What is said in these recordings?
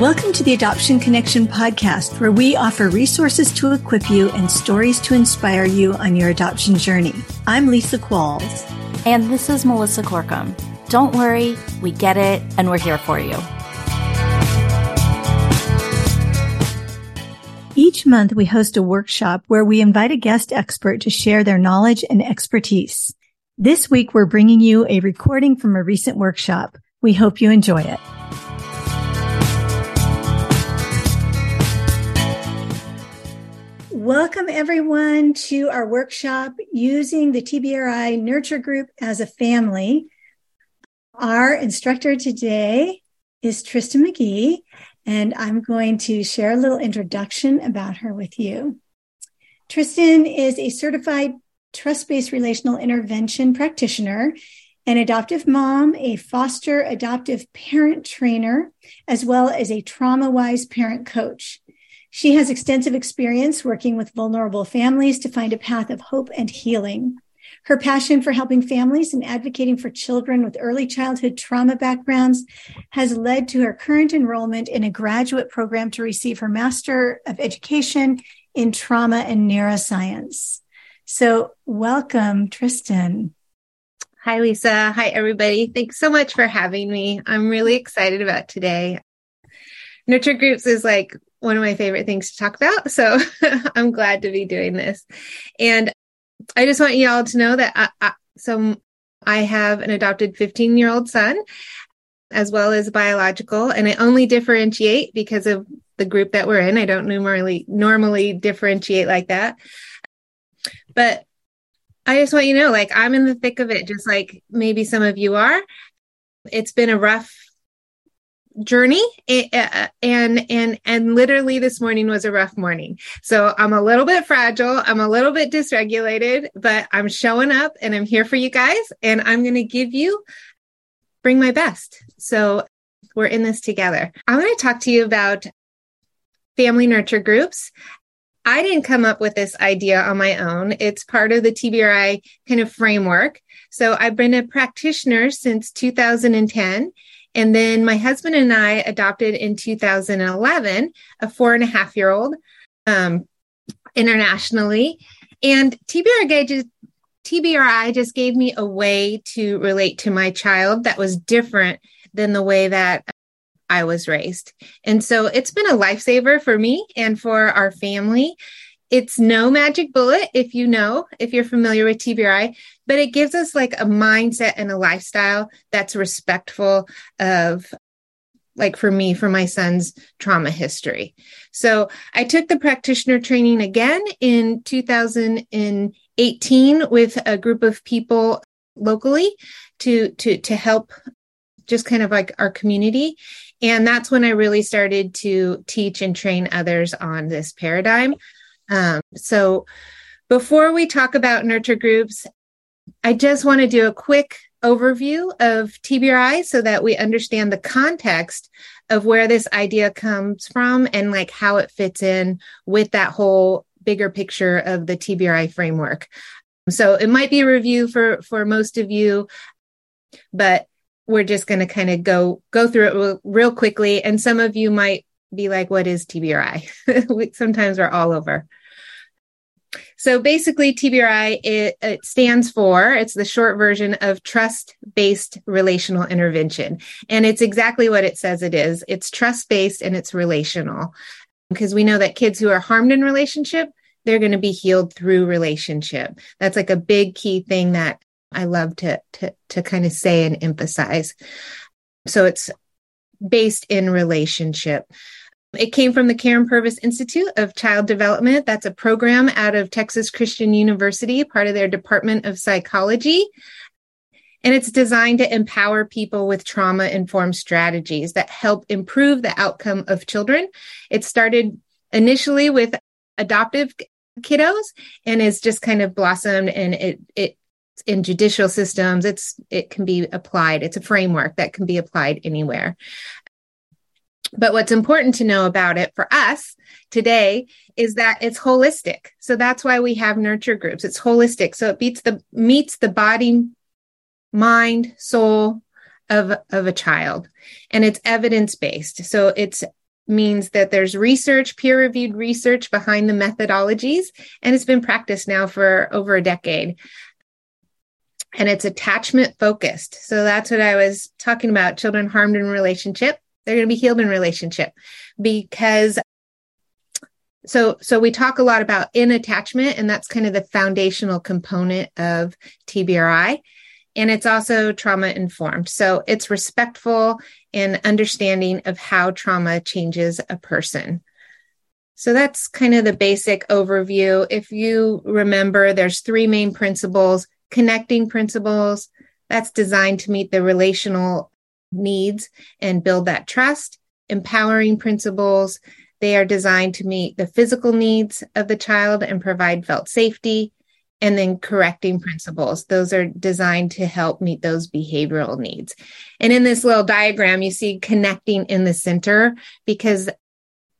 Welcome to the Adoption Connection podcast, where we offer resources to equip you and stories to inspire you on your adoption journey. I'm Lisa Qualls. And this is Melissa Corkum. Don't worry, we get it, and we're here for you. Each month, we host a workshop where we invite a guest expert to share their knowledge and expertise. This week, we're bringing you a recording from a recent workshop. We hope you enjoy it. Welcome, everyone, to our workshop, Using the TBRI Nurture Group as a Family. Our instructor today is Tristen McGhee, and I'm going to share a little introduction about her with you. Tristen is a certified Trust Based Relational Intervention practitioner, an adoptive mom, a foster adoptive parent trainer, as well as a trauma-wise parent coach. She has extensive experience working with vulnerable families to find a path of hope and healing. Her passion for helping families and advocating for children with early childhood trauma backgrounds has led to her current enrollment in a graduate program to receive her Master of Education in Trauma and Neuroscience. So welcome, Tristen. Hi, Lisa. Hi, everybody. Thanks so much for having me. I'm really excited about today. Nurture Groups is like one of my favorite things to talk about. So I'm glad to be doing this. And I just want you all to know that I have an adopted 15-year-old son, as well as biological, and I only differentiate because of the group that we're in. I don't normally differentiate like that. But I just want you to know, like, I'm in the thick of it, just like maybe some of you are. It's been a rough journey, and literally this morning was a rough morning. So I'm a little bit fragile. I'm a little bit dysregulated, but I'm showing up and I'm here for you guys, and I'm going to bring my best. So we're in this together. I'm going to talk to you about family nurture groups. I didn't come up with this idea on my own. It's part of the TBRI kind of framework. So I've been a practitioner since 2010. And then my husband and I adopted in 2011, a 4.5-year-old internationally. And TBRI just gave me a way to relate to my child that was different than the way that I was raised. And so it's been a lifesaver for me and for our family. It's no magic bullet, if you're familiar with TBRI, but it gives us like a mindset and a lifestyle that's respectful of, like for me, for my son's trauma history. So I took the practitioner training again in 2018 with a group of people locally to help just kind of like our community. And that's when I really started to teach and train others on this paradigm. So before we talk about nurture groups, I just want to do a quick overview of TBRI so that we understand the context of where this idea comes from and like how it fits in with that whole bigger picture of the TBRI framework. So it might be a review for most of you, but we're just going to kind of go through it real quickly. And some of you might be like, what is TBRI? Sometimes we're all over. So basically TBRI, it stands for, it's the short version of Trust-Based Relational Intervention. And it's exactly what it says it is. It's trust-based and it's relational, because we know that kids who are harmed in relationship, they're going to be healed through relationship. That's like a big key thing that I love to kind of say and emphasize. So it's based in relationship. It came from the Karen Purvis Institute of Child Development. That's a program out of Texas Christian University, part of their Department of Psychology. And it's designed to empower people with trauma-informed strategies that help improve the outcome of children. It started initially with adoptive kiddos and is just kind of blossomed, and it in judicial systems, it can be applied. It's a framework that can be applied anywhere. But what's important to know about it for us today is that it's holistic. So that's why we have nurture groups. It's holistic. So it meets the body, mind, soul of a child. And it's evidence-based. So it's means that there's research, peer-reviewed research behind the methodologies, and it's been practiced now for over a decade. And it's attachment focused. So that's what I was talking about. Children harmed in relationship, they're going to be healed in relationship. Because so we talk a lot about in attachment, and that's kind of the foundational component of TBRI. And it's also trauma informed. So it's respectful and understanding of how trauma changes a person. So that's kind of the basic overview. If you remember, there's three main principles. Connecting principles, that's designed to meet the relational needs and build that trust. Empowering principles, they are designed to meet the physical needs of the child and provide felt safety. And then correcting principles, those are designed to help meet those behavioral needs. And in this little diagram, you see connecting in the center, because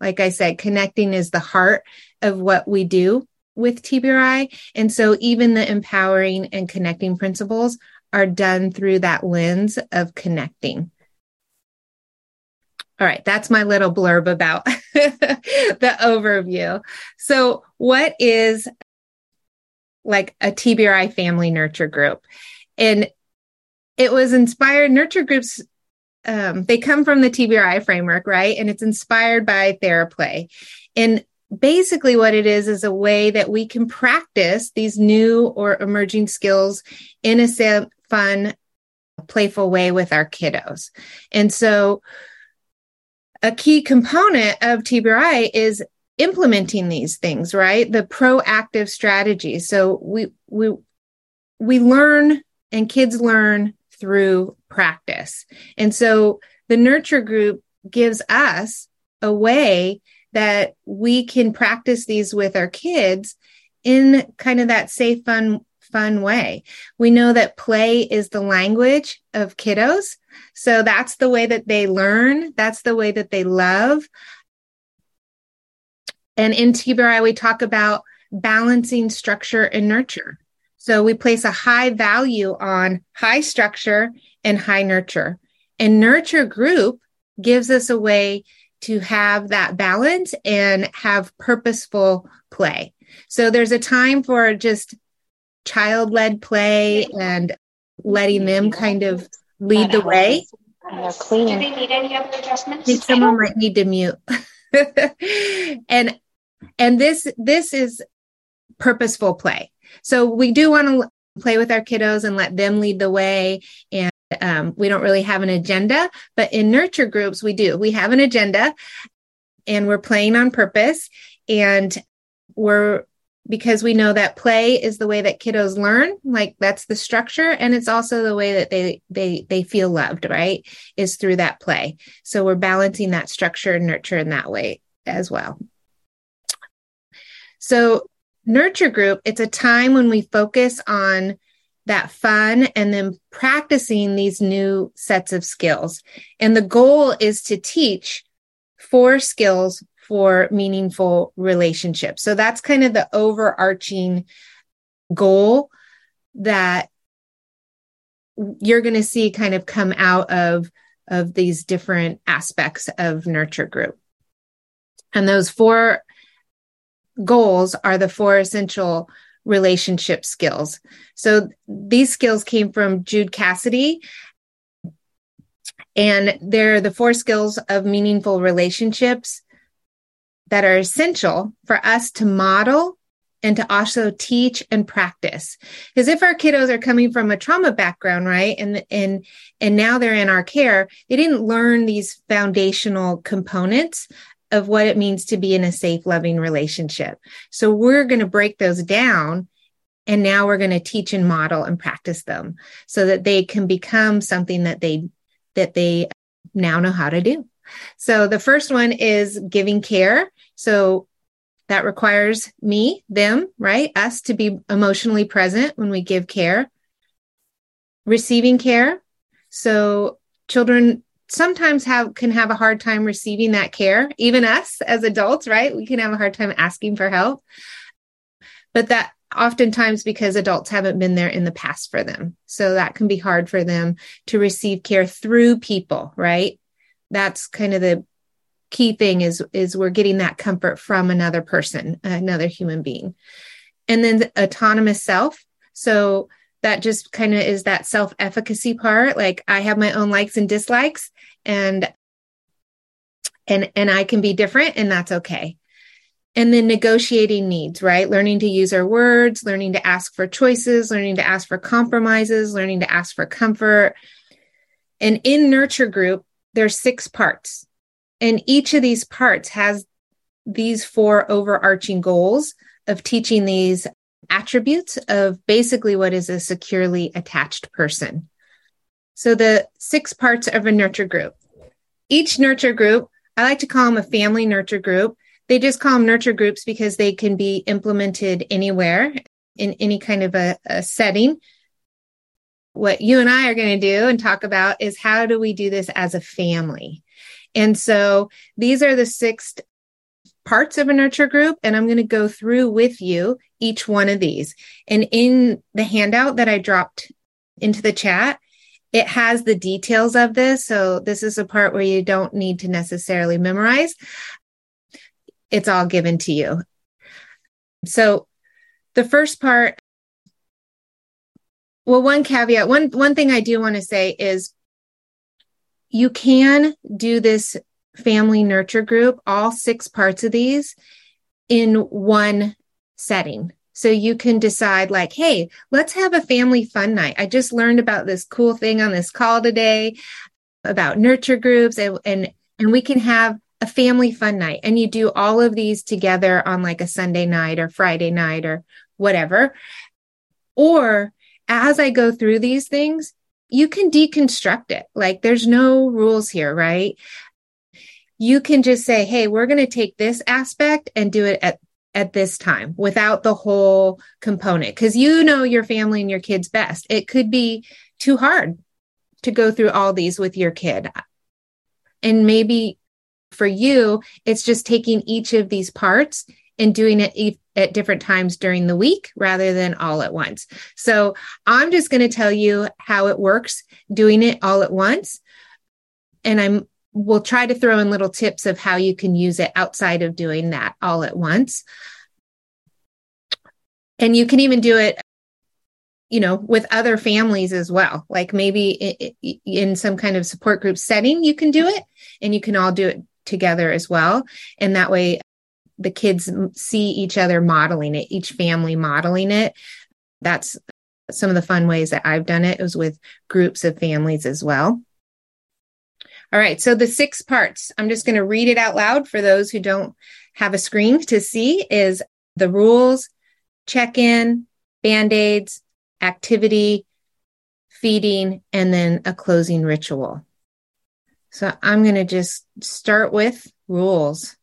like I said, connecting is the heart of what we do with TBRI. And so even the empowering and connecting principles are done through that lens of connecting. All right, that's my little blurb about the overview. So what is like a TBRI family nurture group? And it was inspired, nurture groups, they come from the TBRI framework, right? And it's inspired by TheraPlay. And basically what it is a way that we can practice these new or emerging skills in a safe, fun, playful way with our kiddos. And so a key component of TBRI is implementing these things, right? The proactive strategy. So we learn, and kids learn through practice. And so the nurture group gives us a way that we can practice these with our kids in kind of that safe, fun way. We know that play is the language of kiddos. So that's the way that they learn. That's the way that they love. And in TBRI, we talk about balancing structure and nurture. So we place a high value on high structure and high nurture. And nurture group gives us a way to have that balance and have purposeful play. So there's a time for just child-led play and letting them kind of lead the way. Do they need any other adjustments? I think someone might need to mute. And this is purposeful play. So we do want to play with our kiddos and let them lead the way, and we don't really have an agenda, but in nurture groups, we do. We have an agenda, and we're playing on purpose, and because we know that play is the way that kiddos learn, like that's the structure. And it's also the way that they feel loved, right? Is through that play. So we're balancing that structure and nurture in that way as well. So nurture group, it's a time when we focus on that fun and then practicing these new sets of skills. And the goal is to teach 4 skills for meaningful relationships. So that's kind of the overarching goal that you're going to see kind of come out of these different aspects of nurture group. And those 4 goals are the 4 essential relationship skills. So these skills came from Jude Cassidy, and they're the 4 skills of meaningful relationships that are essential for us to model and to also teach and practice. Because if our kiddos are coming from a trauma background, right, and now they're in our care, they didn't learn these foundational components of what it means to be in a safe, loving relationship. So we're going to break those down, and now we're going to teach and model and practice them so that they can become something that they now know how to do. So the first one is giving care. So that requires them, right? Us to be emotionally present when we give care. Receiving care. So children sometimes can have a hard time receiving that care. Even us as adults, right? We can have a hard time asking for help, but that oftentimes because adults haven't been there in the past for them. So that can be hard for them to receive care through people, right? That's kind of the key thing is we're getting that comfort from another person, another human being. And then the autonomous self. So that just kind of is that self-efficacy part. Like I have my own likes and dislikes and I can be different, and that's okay. And then negotiating needs, right? Learning to use our words, learning to ask for choices, learning to ask for compromises, learning to ask for comfort. And in Nurture Group, there's 6 parts. And each of these parts has these 4 overarching goals of teaching these attributes of basically what is a securely attached person. So the 6 parts of a nurture group. Each nurture group, I like to call them a family nurture group. They just call them nurture groups because they can be implemented anywhere in any kind of a setting. What you and I are going to do and talk about is how do we do this as a family? And so these are the 6 parts of a nurture group, and I'm going to go through with you each one of these. And in the handout that I dropped into the chat, it has the details of this. So this is a part where you don't need to necessarily memorize. It's all given to you. So the first part, well, one caveat, one thing I do want to say is you can do this family nurture group, all 6 parts of these, in one setting. So you can decide like, hey, let's have a family fun night. I just learned about this cool thing on this call today about nurture groups, and we can have a family fun night. And you do all of these together on like a Sunday night or Friday night or whatever. Or as I go through these things, you can deconstruct it. Like there's no rules here, right? You can just say, hey, we're going to take this aspect and do it at this time without the whole component, because you know your family and your kids best. It could be too hard to go through all these with your kid. And maybe for you, it's just taking each of these parts and doing it at different times during the week rather than all at once. So I'm just going to tell you how it works doing it all at once. And we'll try to throw in little tips of how you can use it outside of doing that all at once. And you can even do it, you know, with other families as well. Like maybe in some kind of support group setting, you can do it, and you can all do it together as well. And that way the kids see each other modeling it, each family modeling it. That's some of the fun ways that I've done it. It was with groups of families as well. All right, so the 6 parts, I'm just going to read it out loud for those who don't have a screen to see, is the rules, check-in, band-aids, activity, feeding, and then a closing ritual. So I'm going to just start with rules.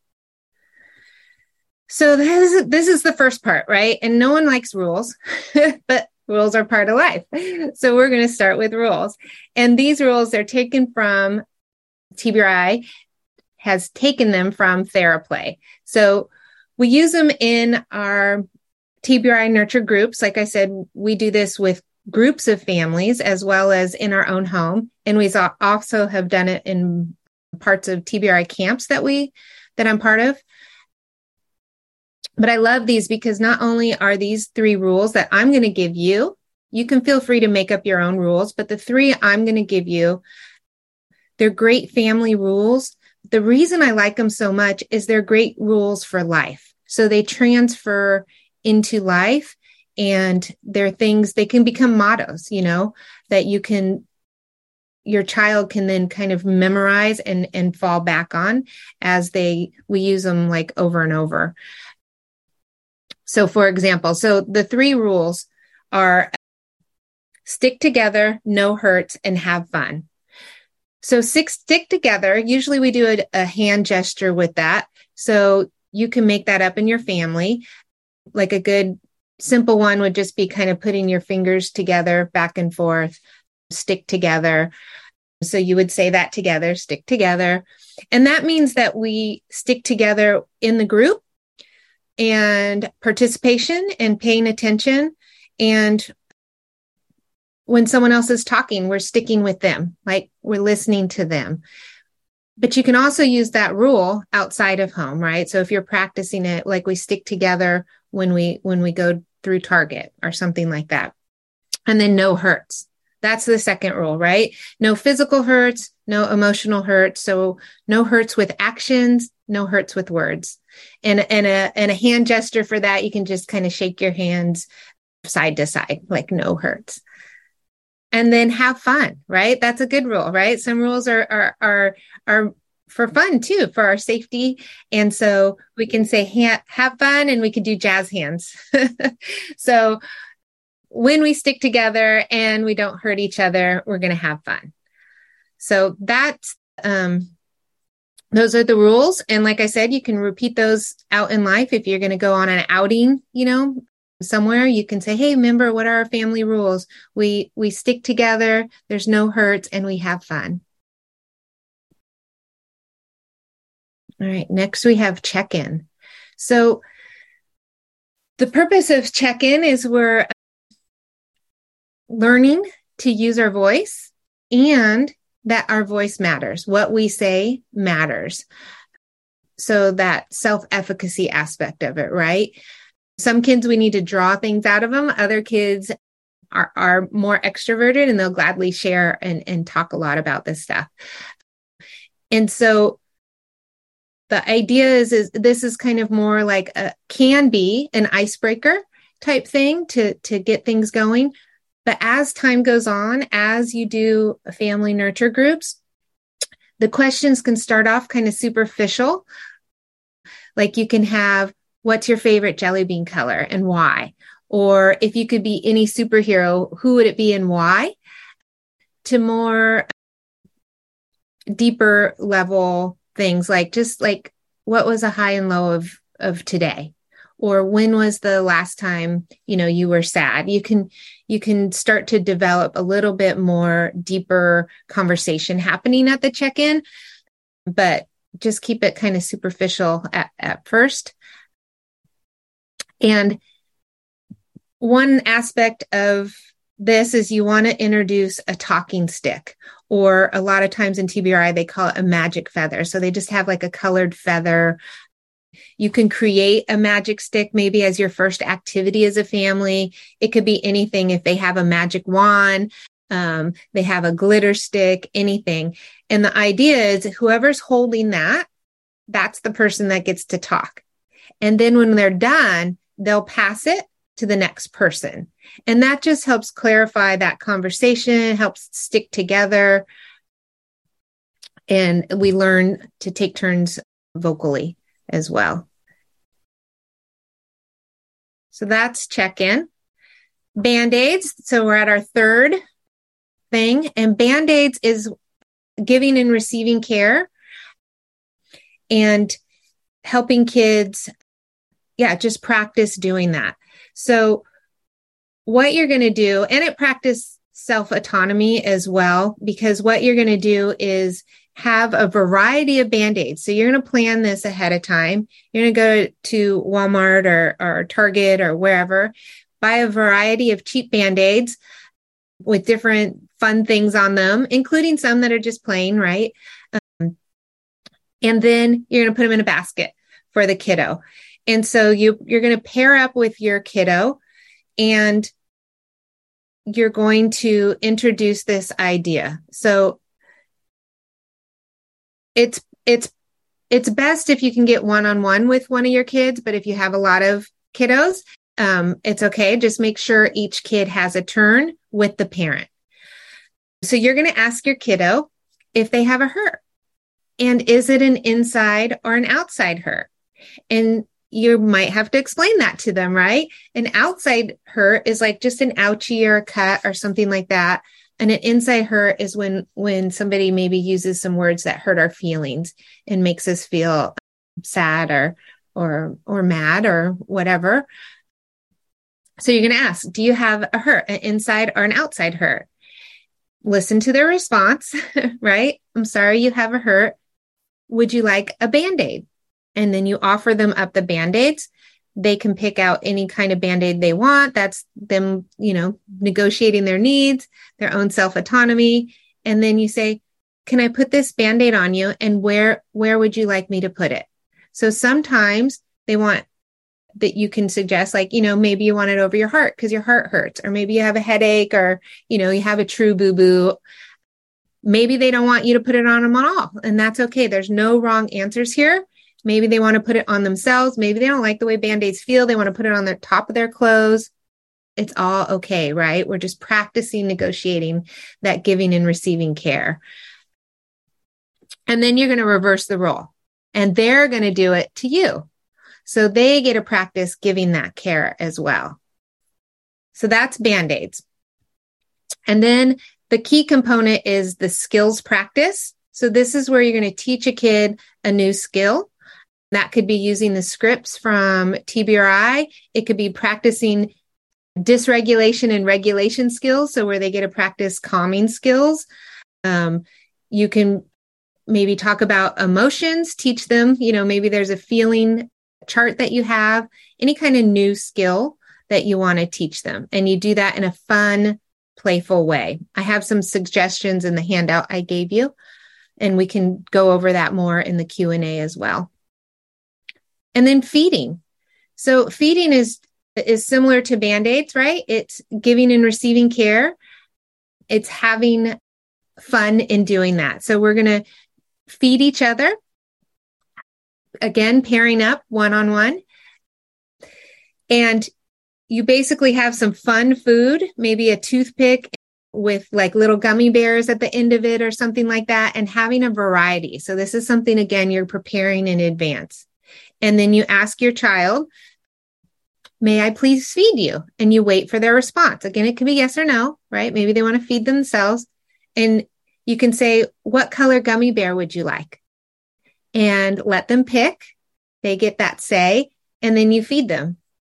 So this is the first part, right? And no one likes rules, but rules are part of life. So we're going to start with rules. And these rules, they're taken from TBRI has taken them from TheraPlay. So we use them in our TBRI nurture groups. Like I said, we do this with groups of families as well as in our own home. And we also have done it in parts of TBRI camps that I'm part of. But I love these because not only are these 3 rules that I'm going to give you, you can feel free to make up your own rules, but the 3 I'm going to give you, they're great family rules. The reason I like them so much is they're great rules for life. So they transfer into life, and they're things, they can become mottos, you know, that you can, your child can then kind of memorize and fall back on as we use them like over and over. So for example, so the 3 rules are stick together, no hurts, and have fun. So 6 stick together. Usually we do a hand gesture with that. So you can make that up in your family. Like a good simple one would just be kind of putting your fingers together back and forth, stick together. So you would say that together, stick together. And that means that we stick together in the group and participation and paying attention. And when someone else is talking, we're sticking with them, like we're listening to them. But you can also use that rule outside of home, right? So if you're practicing it, like we stick together when we go through Target or something like that. And then no hurts. That's the second rule, right? No physical hurts, no emotional hurts. So no hurts with actions, no hurts with words. And a hand gesture for that, you can just kind of shake your hands side to side, like no hurts. And then have fun, right? That's a good rule, right? Some rules are for fun too, for our safety. And so we can say, have fun, and we can do jazz hands. So when we stick together and we don't hurt each other, we're going to have fun. So that's, those are the rules. And like I said, you can repeat those out in life. If you're going to go on an outing, somewhere, you can say, hey, remember, what are our family rules? We stick together, there's no hurts, and we have fun. All right, next we have check-in. So the purpose of check-in is we're learning to use our voice, and that our voice matters. What we say matters. So that self-efficacy aspect of it, right? Some kids, we need to draw things out of them. Other kids are more extroverted, and they'll gladly share and talk a lot about this stuff. And so the idea is this is kind of more like can be an icebreaker type thing to get things going. But as time goes on, as you do family nurture groups, the questions can start off kind of superficial. Like you can have, what's your favorite jelly bean color and why? Or if you could be any superhero, who would it be and why? To more deeper level things like what was a high and low of today? Or when was the last time, you were sad? You can start to develop a little bit more deeper conversation happening at the check-in, but just keep it kind of superficial at first. And one aspect of this is you want to introduce a talking stick, or a lot of times in TBRI, they call it a magic feather. So they just have like a colored feather. You can create a magic stick maybe as your first activity as a family. It could be anything. If they have a magic wand, they have a glitter stick, anything. And the idea is whoever's holding that, that's the person that gets to talk. And then when they're done, they'll pass it to the next person. And that just helps clarify that conversation, helps stick together. And we learn to take turns vocally as well. So that's check-in. Band-Aids. So we're at our third thing. And Band-Aids is giving and receiving care and helping kids just practice doing that. So what you're going to do, and it practice self-autonomy as well, because what you're going to do is have a variety of Band-Aids. So you're going to plan this ahead of time. You're going to go to Walmart or Target or wherever, buy a variety of cheap Band-Aids with different fun things on them, including some that are just plain, right? And then you're going to put them in a basket for the kiddo. And so you're going to pair up with your kiddo, and you're going to introduce this idea. So it's best if you can get one-on-one with one of your kids, but if you have a lot of kiddos, it's okay. Just make sure each kid has a turn with the parent. So you're going to ask your kiddo if they have a hurt, and is it an inside or an outside hurt? And you might have to explain that to them, right? An outside hurt is like just an ouchie or a cut or something like that. And an inside hurt is when somebody maybe uses some words that hurt our feelings and makes us feel sad or mad or whatever. So you're going to ask, do you have a hurt, an inside or an outside hurt? Listen to their response, right? I'm sorry you have a hurt. Would you like a Band-Aid? And then you offer them up the Band-Aids. They can pick out any kind of Band-Aid they want. That's them, negotiating their needs, their own self-autonomy. And then you say, can I put this Band-Aid on you? And where would you like me to put it? So sometimes they want that you can suggest, like, maybe you want it over your heart because your heart hurts, or maybe you have a headache, or, you have a true boo-boo. Maybe they don't want you to put it on them at all. And that's okay. There's no wrong answers here. Maybe they want to put it on themselves. Maybe they don't like the way Band-Aids feel. They want to put it on the top of their clothes. It's all okay, right? We're just practicing negotiating that giving and receiving care. And then you're going to reverse the role, and they're going to do it to you. So they get to practice giving that care as well. So that's Band-Aids. And then the key component is the skills practice. So this is where you're going to teach a kid a new skill. That could be using the scripts from TBRI. It could be practicing dysregulation and regulation skills. So where they get to practice calming skills. You can maybe talk about emotions, teach them, maybe there's a feeling chart that you have, any kind of new skill that you want to teach them. And you do that in a fun, playful way. I have some suggestions in the handout I gave you, and we can go over that more in the Q&A as well. And then feeding. So feeding is similar to Band-Aids, right? It's giving and receiving care. It's having fun in doing that. So we're going to feed each other. Again, pairing up one-on-one. And you basically have some fun food, maybe a toothpick with like little gummy bears at the end of it or something like that, and having a variety. So this is something, again, you're preparing in advance. And then you ask your child, may I please feed you? And you wait for their response. Again, it could be yes or no, right? Maybe they want to feed themselves. And you can say, what color gummy bear would you like? And let them pick. They get that say, and then you feed them,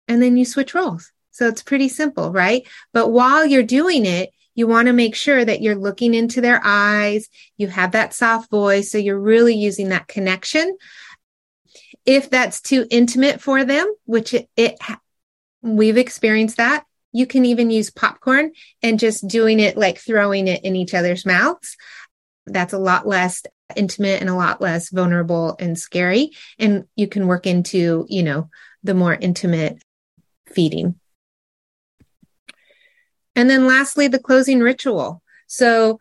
and then you switch roles. So it's pretty simple, right? But while you're doing it, you want to make sure that you're looking into their eyes. You have that soft voice. So you're really using that connection. If that's too intimate for them, which we've experienced that, you can even use popcorn and just doing it like throwing it in each other's mouths. That's a lot less intimate and a lot less vulnerable and scary. And you can work into, the more intimate feeding. And then lastly, the closing ritual. So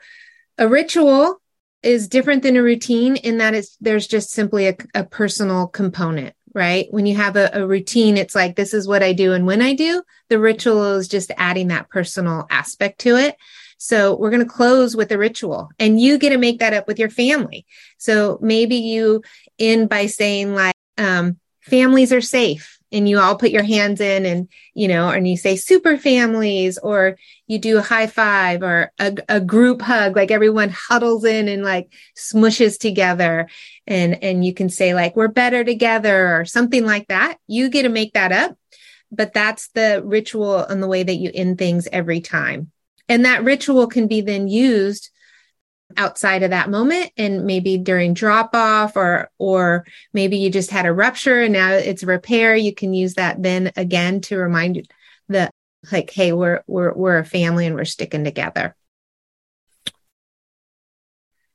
a ritual is different than a routine in that there's just simply a personal component, right? When you have a routine, it's like, this is what I do and when I do. The ritual is just adding that personal aspect to it. So we're going to close with a ritual, and you get to make that up with your family. So maybe you end by saying like, families are safe, and you all put your hands in and, and you say super families, or you do a high five or a group hug, like everyone huddles in and like smushes together. And you can say like, we're better together or something like that. You get to make that up, but that's the ritual and the way that you end things every time. And that ritual can be then used outside of that moment, and maybe during drop off, or maybe you just had a rupture and now it's repair. You can use that then again to remind the like, hey, we're a family and we're sticking together.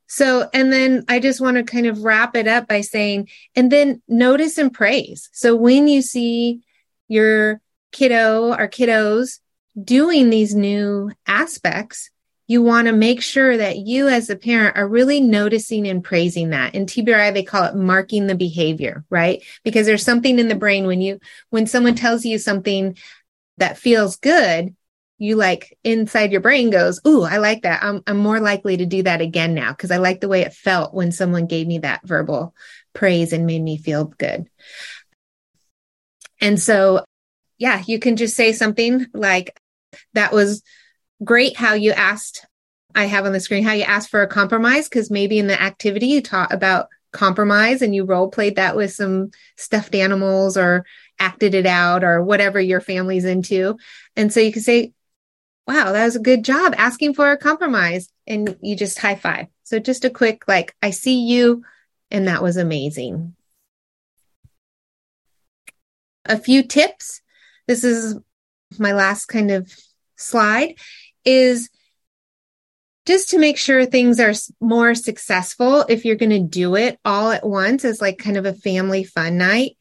So, and then I just want to kind of wrap it up by saying, and then notice and praise. So when you see your kiddo or kiddos doing these new aspects, you want to make sure that you as a parent are really noticing and praising that. In TBRI, they call it marking the behavior, right? Because there's something in the brain when someone tells you something that feels good, you like inside your brain goes, ooh, I like that. I'm more likely to do that again now because I like the way it felt when someone gave me that verbal praise and made me feel good. And so, yeah, you can just say something like, that was great how you asked, I have on the screen, how you asked for a compromise, because maybe in the activity you taught about compromise and you role played that with some stuffed animals or acted it out or whatever your family's into. And so you can say, wow, that was a good job asking for a compromise. And you just high five. So just a quick, like, I see you. And that was amazing. A few tips. This is my last kind of slide, is just to make sure things are more successful if you're going to do it all at once as like kind of a family fun night,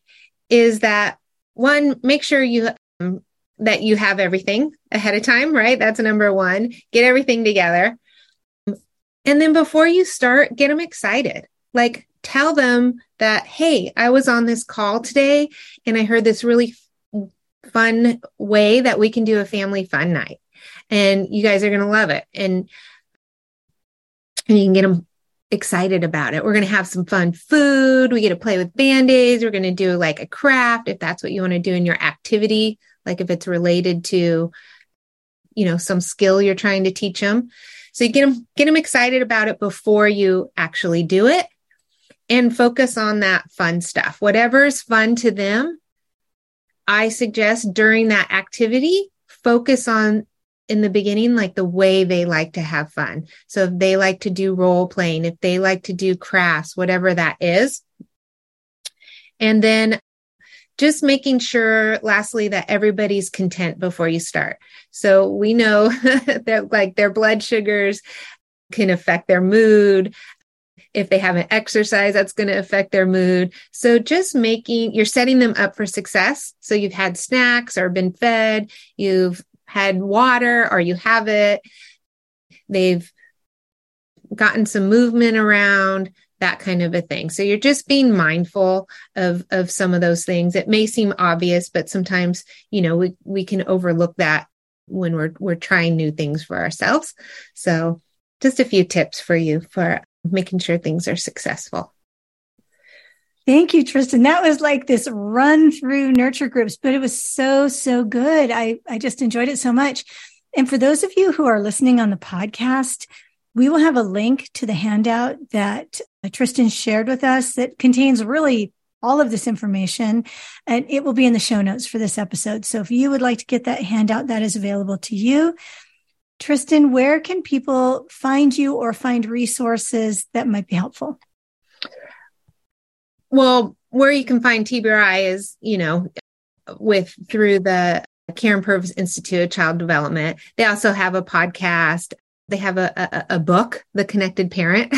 is that one, make sure you that you have everything ahead of time, right? That's number one. Get everything together. And then before you start, get them excited. Like tell them that, hey, I was on this call today and I heard this really fun way that we can do a family fun night. And you guys are going to love it. And you can get them excited about it. We're going to have some fun food. We get to play with Band-Aids. We're going to do like a craft if that's what you want to do in your activity. Like if it's related to, you know, some skill you're trying to teach them. So you get them excited about it before you actually do it, and focus on that fun stuff. Whatever is fun to them, I suggest during that activity, focus on in the beginning, like the way they like to have fun. So if they like to do role playing, if they like to do crafts, whatever that is. And then just making sure, lastly, that everybody's content before you start. So we know that like their blood sugars can affect their mood. If they haven't exercised, that's going to affect their mood. So just you're setting them up for success. So you've had snacks or been fed, you've had water or you have it, they've gotten some movement around, that kind of a thing. So you're just being mindful of some of those things. It may seem obvious, but sometimes, you know, we can overlook that when we're trying new things for ourselves. So just a few tips for you for making sure things are successful. Thank you, Tristen. That was like this run through nurture groups, but it was so, so good. I just enjoyed it so much. And for those of you who are listening on the podcast, we will have a link to the handout that Tristen shared with us that contains really all of this information, and it will be in the show notes for this episode. So if you would like to get that handout, that is available to you. Tristen, where can people find you or find resources that might be helpful? Well, where you can find TBRI is, you know, through the Karen Purvis Institute of Child Development. They also have a podcast. They have a book, The Connected Parent.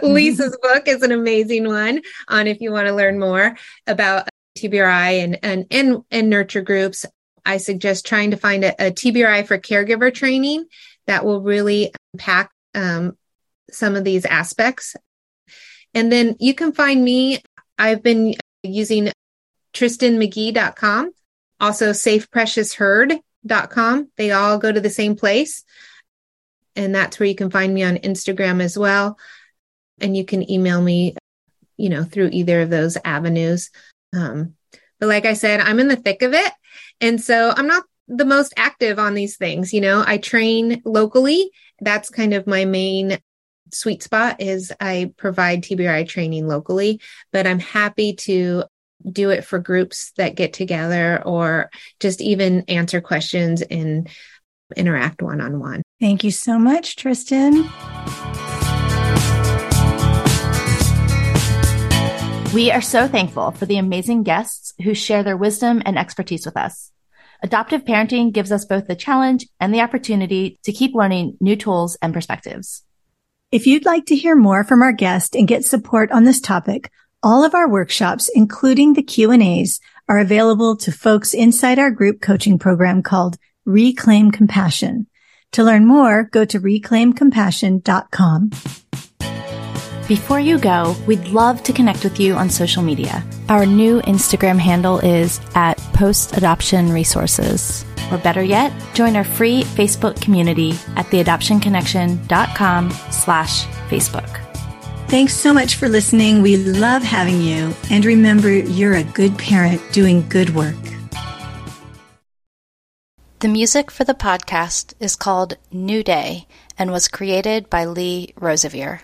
Lisa's book is an amazing one on if you want to learn more about TBRI and nurture groups. I suggest trying to find a TBRI for caregiver training that will really unpack some of these aspects. And then you can find me. I've been using tristenmcghee.com, also safepreciousherd.com. They all go to the same place. And that's where you can find me on Instagram as well. And you can email me, you know, through either of those avenues. But like I said, I'm in the thick of it. And so I'm not the most active on these things. You know, I train locally. That's kind of my main sweet spot, is I provide TBRI training locally, but I'm happy to do it for groups that get together or just even answer questions and interact one-on-one. Thank you so much, Tristen. We are so thankful for the amazing guests who share their wisdom and expertise with us. Adoptive parenting gives us both the challenge and the opportunity to keep learning new tools and perspectives. If you'd like to hear more from our guest and get support on this topic, all of our workshops, including the Q&As, are available to folks inside our group coaching program called Reclaim Compassion. To learn more, go to reclaimcompassion.com. Before you go, we'd love to connect with you on social media. Our new Instagram handle is @postadoptionresources. Or better yet, join our free Facebook community at theadoptionconnection.com/Facebook. Thanks so much for listening. We love having you. And remember, you're a good parent doing good work. The music for the podcast is called New Day and was created by Lee Rosevere.